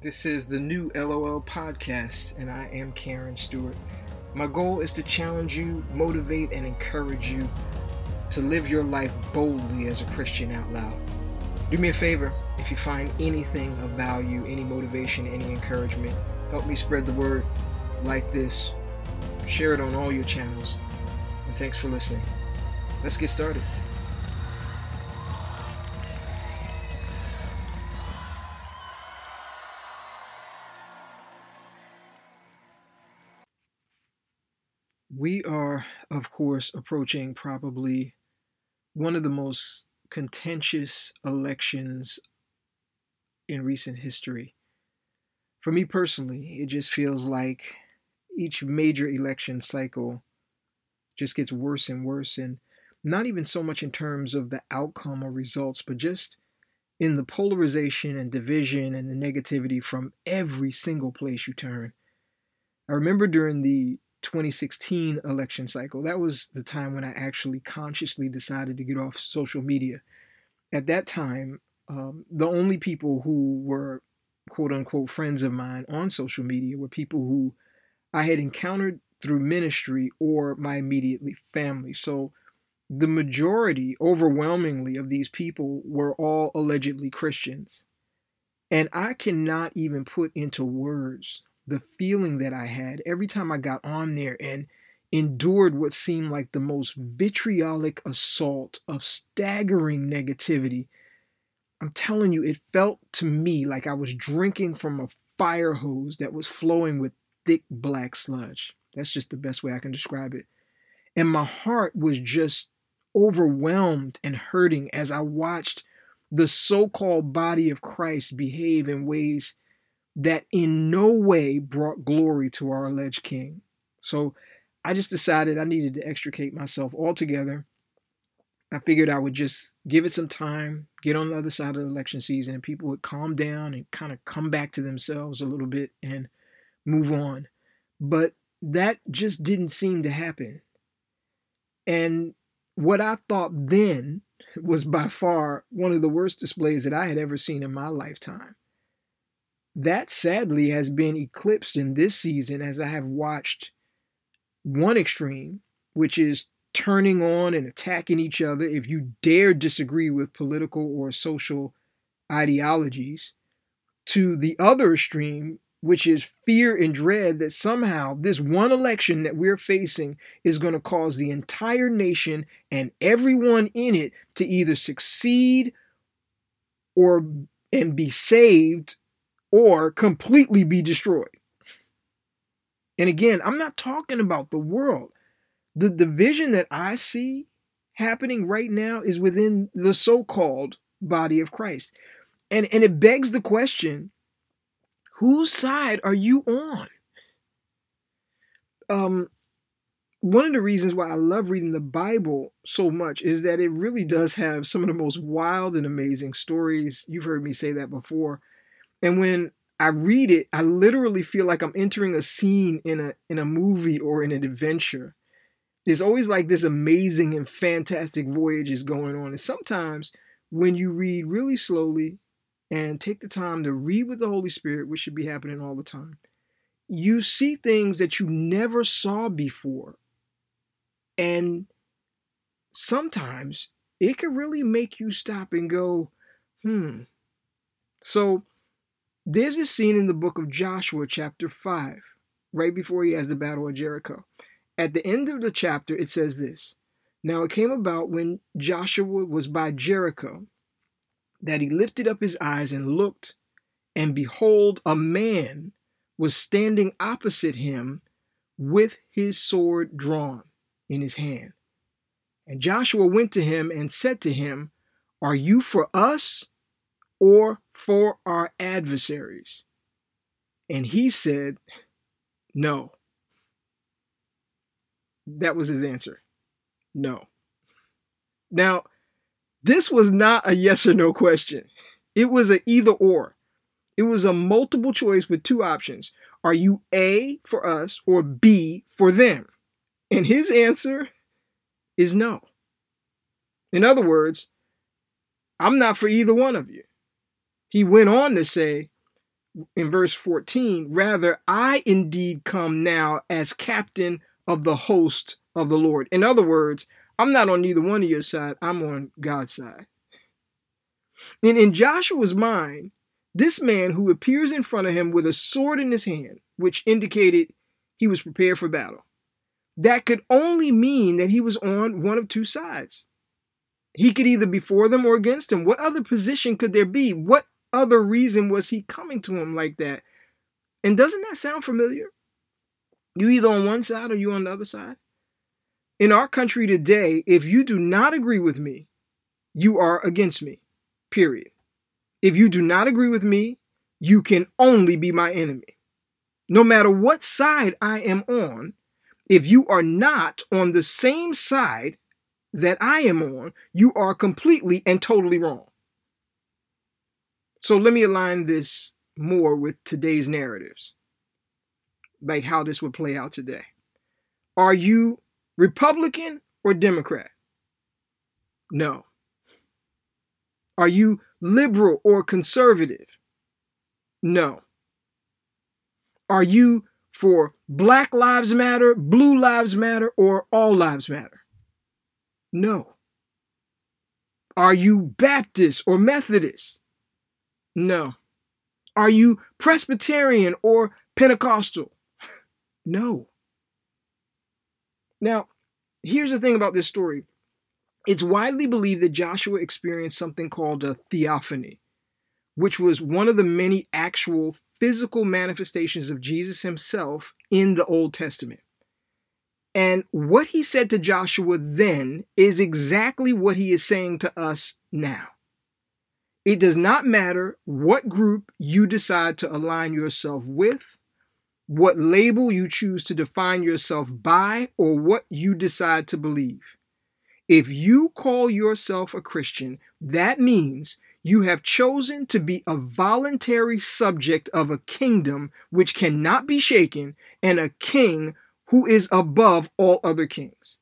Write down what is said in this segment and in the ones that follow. This is the new LOL podcast, and I am Karen Stewart. My goal is to challenge you, motivate, and encourage you to live your life boldly as a Christian out loud. Do me a favor, if you find anything of value, any motivation, any encouragement, help me spread the word. Like this, share it on all your channels, and thanks for listening. Let's get started. We are, of course, approaching probably one of the most contentious elections in recent history. For me personally, it just feels like each major election cycle just gets worse and worse, and not even so much in terms of the outcome or results, but just in the polarization and division and the negativity from every single place you turn. I remember during the 2016 election cycle. That was the time when I actually consciously decided to get off social media. At that time, the only people who were quote unquote friends of mine on social media were people who I had encountered through ministry or my immediate family. So the majority, overwhelmingly, of these people were all allegedly Christians. And I cannot even put into words the feeling that I had every time I got on there and endured what seemed like the most vitriolic assault of staggering negativity. I'm telling you, it felt to me like I was drinking from a fire hose that was flowing with thick black sludge. That's just the best way I can describe it. And my heart was just overwhelmed and hurting as I watched the so-called body of Christ behave in ways that in no way brought glory to our alleged king. So I just decided I needed to extricate myself altogether. I figured I would just give it some time, get on the other side of the election season, and people would calm down and kind of come back to themselves a little bit and move on. But that just didn't seem to happen. And what I thought then was by far one of the worst displays that I had ever seen in my lifetime. That sadly has been eclipsed in this season as I have watched one extreme, which is turning on and attacking each other if you dare disagree with political or social ideologies, to the other extreme, which is fear and dread that somehow this one election that we're facing is going to cause the entire nation and everyone in it to either succeed and be saved or completely be destroyed. And again, I'm not talking about the world. The division that I see happening right now is within the so-called body of Christ. And it begs the question, whose side are you on? One of the reasons why I love reading the Bible so much is that it really does have some of the most wild and amazing stories. You've heard me say that before. And when I read it, I literally feel like I'm entering a scene in a movie or in an adventure. There's always like this amazing and fantastic voyage is going on. And sometimes when you read really slowly and take the time to read with the Holy Spirit, which should be happening all the time, you see things that you never saw before. And sometimes it can really make you stop and go, So there's this scene in the book of Joshua, chapter 5, right before he has the battle of Jericho. At the end of the chapter, it says this: "Now it came about when Joshua was by Jericho, that he lifted up his eyes and looked, and behold, a man was standing opposite him with his sword drawn in his hand. And Joshua went to him and said to him, 'Are you for us, or for our adversaries?' And he said, 'No.'" That was his answer. No. Now, this was not a yes or no question. It was an either or. It was a multiple choice with two options. Are you A, for us, or B, for them? And his answer is no. In other words, I'm not for either one of you. He went on to say, in verse 14, rather, I indeed come now as captain of the host of the Lord. In other words, I'm not on either one of your side. I'm on God's side. And in Joshua's mind, this man who appears in front of him with a sword in his hand, which indicated he was prepared for battle, that could only mean that he was on one of two sides. He could either be for them or against them. What other position could there be? What other reason was he coming to him like that? And doesn't that sound familiar? You either on one side or you on the other side. In our country today, if you do not agree with me, you are against me, period. If you do not agree with me, you can only be my enemy. No matter what side I am on, if you are not on the same side that I am on, you are completely and totally wrong. So let me align this more with today's narratives, like how this would play out today. Are you Republican or Democrat? No. Are you liberal or conservative? No. Are you for Black Lives Matter, Blue Lives Matter, or All Lives Matter? No. Are you Baptist or Methodist? No. Are you Presbyterian or Pentecostal? No. Now, here's the thing about this story. It's widely believed that Joshua experienced something called a theophany, which was one of the many actual physical manifestations of Jesus himself in the Old Testament. And what he said to Joshua then is exactly what he is saying to us now. It does not matter what group you decide to align yourself with, what label you choose to define yourself by, or what you decide to believe. If you call yourself a Christian, that means you have chosen to be a voluntary subject of a kingdom which cannot be shaken and a king who is above all other kings.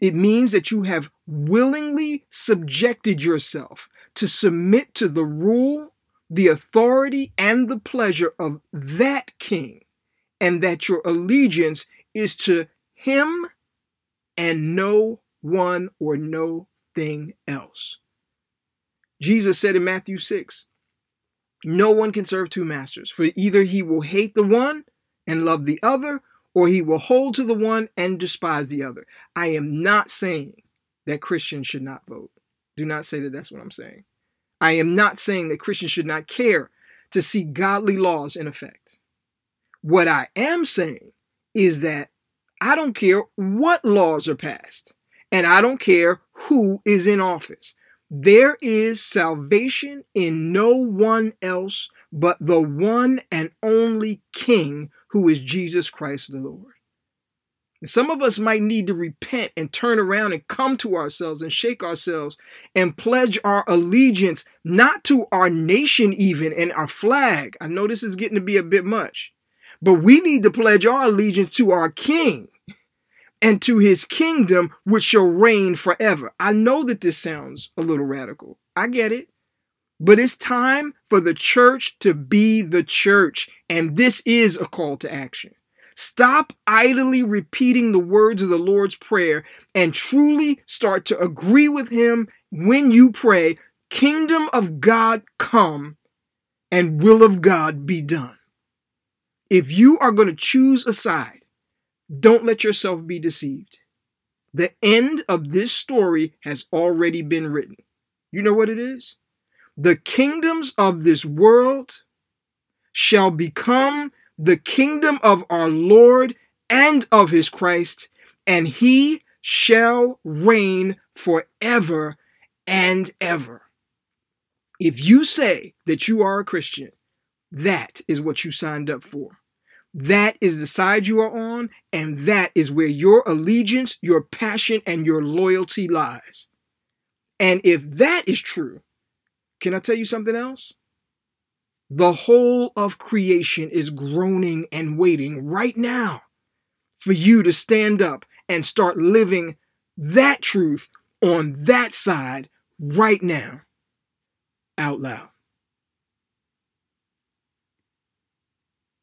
It means that you have willingly subjected yourself to submit to the rule, the authority, and the pleasure of that king, and that your allegiance is to him and no one or no thing else. Jesus said in Matthew 6, no one can serve two masters, for either he will hate the one and love the other, or he will hold to the one and despise the other. I am not saying that Christians should not vote. Do not say that that's what I'm saying. I am not saying that Christians should not care to see godly laws in effect. What I am saying is that I don't care what laws are passed, and I don't care who is in office. There is salvation in no one else but the one and only King, who is Jesus Christ the Lord. And some of us might need to repent and turn around and come to ourselves and shake ourselves and pledge our allegiance, not to our nation even and our flag. I know this is getting to be a bit much, but we need to pledge our allegiance to our King and to his kingdom, which shall reign forever. I know that this sounds a little radical. I get it. But it's time for the church to be the church. And this is a call to action. Stop idly repeating the words of the Lord's Prayer and truly start to agree with him when you pray, Kingdom of God come and will of God be done. If you are going to choose a side, don't let yourself be deceived. The end of this story has already been written. You know what it is? The kingdoms of this world shall become the kingdom of our Lord and of his Christ, and he shall reign forever and ever. If you say that you are a Christian, that is what you signed up for. That is the side you are on, and that is where your allegiance, your passion, and your loyalty lies. And if that is true, can I tell you something else? The whole of creation is groaning and waiting right now for you to stand up and start living that truth on that side right now out loud.